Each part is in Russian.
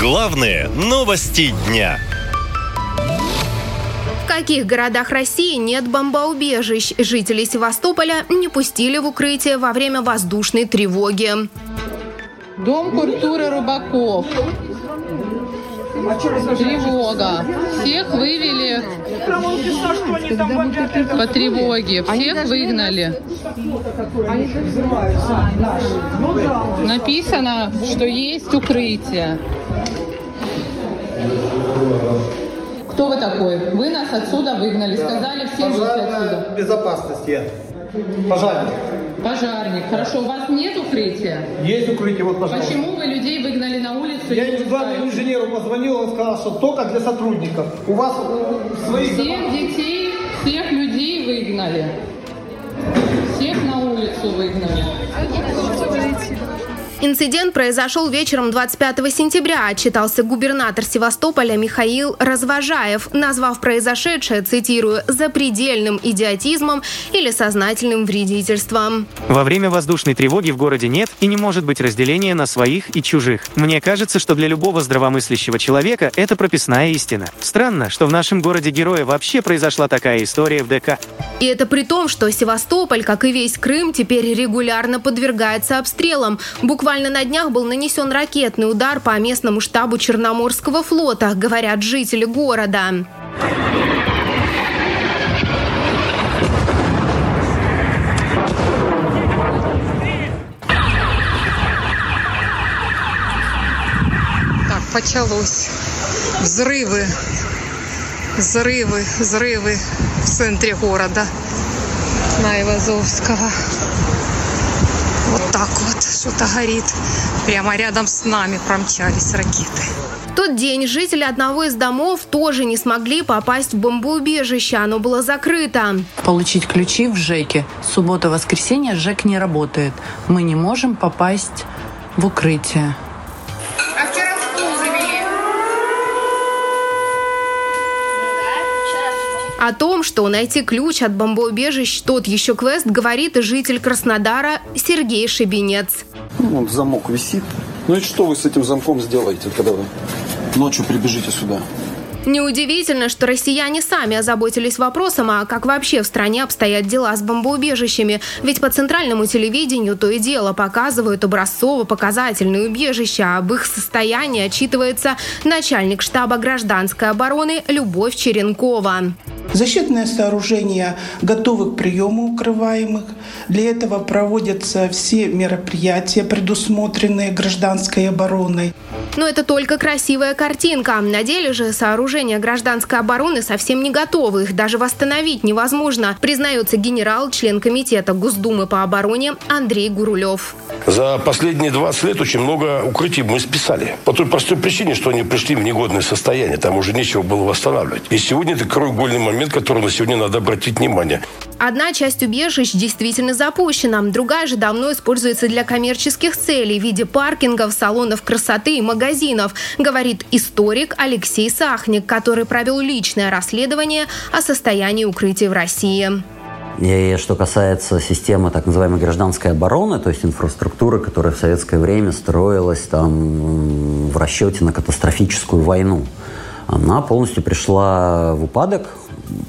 Главные новости дня. В каких городах России нет бомбоубежищ? Жители Севастополя не пустили в укрытие во время воздушной тревоги. Дом культуры рыбаков. Тревога. Всех вывели по тревоге. Всех выгнали. Написано, что есть укрытие. Кто вы такой? Вы нас отсюда выгнали. Сказали всем жить отсюда. Безопасности. Пожарник. Пожарник. Хорошо. У вас нет укрытия? Есть укрытие. Вот, пожалуйста. Почему вы людей выгнали на улицу? Я главному инженеру позвонил, он сказал, что только для сотрудников. У вас своих... Всех детей, всех людей выгнали. Всех на улицу выгнали. Инцидент произошел вечером 25 сентября, отчитался губернатор Севастополя Михаил Развожаев, назвав произошедшее, цитирую, «запредельным идиотизмом или сознательным вредительством». Во время воздушной тревоги в городе нет и не может быть разделения на своих и чужих. Мне кажется, что для любого здравомыслящего человека это прописная истина. Странно, что в нашем городе-герое вообще произошла такая история в ДК. И это при том, что Севастополь, как и весь Крым, теперь регулярно подвергается обстрелам. Буквально на днях был нанесен ракетный удар по местному штабу Черноморского флота, говорят жители города. Так, почалось. Взрывы в центре города на Айвазовского. Вот так вот, что-то горит. Прямо рядом с нами промчались ракеты. В тот день жители одного из домов тоже не смогли попасть в бомбоубежище. Оно было закрыто. Получить ключи в ЖЭКе. Суббота-воскресенье ЖЭК не работает. Мы не можем попасть в укрытие. А вчера в школу завели. О том, что найти ключ от бомбоубежищ, тот еще квест, говорит и житель Краснодара Сергей Шибенец. Вот замок висит. Ну и что вы с этим замком сделаете, когда вы ночью прибежите сюда? Неудивительно, что россияне сами озаботились вопросом, а как вообще в стране обстоят дела с бомбоубежищами. Ведь по центральному телевидению то и дело показывают образцово-показательные убежища. Об их состоянии отчитывается начальник штаба гражданской обороны Любовь Черенкова. Защитные сооружения готовы к приему укрываемых. Для этого проводятся все мероприятия, предусмотренные гражданской обороной. Но это только красивая картинка. На деле же сооружения гражданской обороны совсем не готовы. Их даже восстановить невозможно, признается генерал, член комитета Госдумы по обороне Андрей Гурулев. За последние 20 лет очень много укрытий мы списали. По той простой причине, что они пришли в негодное состояние. Там уже нечего было восстанавливать. И сегодня это краеугольный момент, который на сегодня надо обратить внимание. Одна часть убежищ действительно запущена. Другая же давно используется для коммерческих целей в виде паркингов, салонов красоты и магазинов, говорит историк Алексей Сахник, который провел личное расследование о состоянии укрытий в России. И что касается системы так называемой гражданской обороны, то есть инфраструктуры, которая в советское время строилась там в расчете на катастрофическую войну, она полностью пришла в упадок,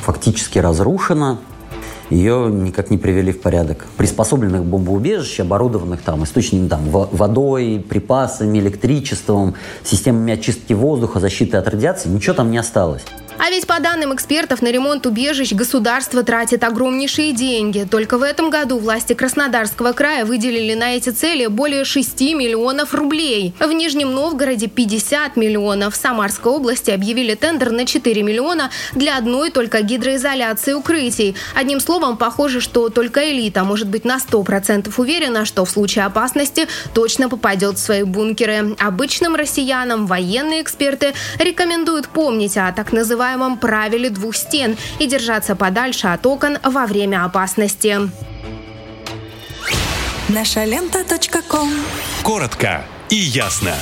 фактически разрушена. Ее никак не привели в порядок. Приспособленных бомбоубежищ, оборудованных там источниками водой, припасами, электричеством, системами очистки воздуха, защиты от радиации, ничего там не осталось. А ведь по данным экспертов, на ремонт убежищ государство тратит огромнейшие деньги. Только в этом году власти Краснодарского края выделили на эти цели более 6 миллионов рублей. В Нижнем Новгороде 50 миллионов. В Самарской области объявили тендер на 4 миллиона для одной только гидроизоляции укрытий. Одним словом, похоже, что только элита может быть на 100% уверена, что в случае опасности точно попадет в свои бункеры. Обычным россиянам военные эксперты рекомендуют помнить о так называемых правиле двух стен и держаться подальше от окон во время опасности. nashalenta.com. Коротко и ясно.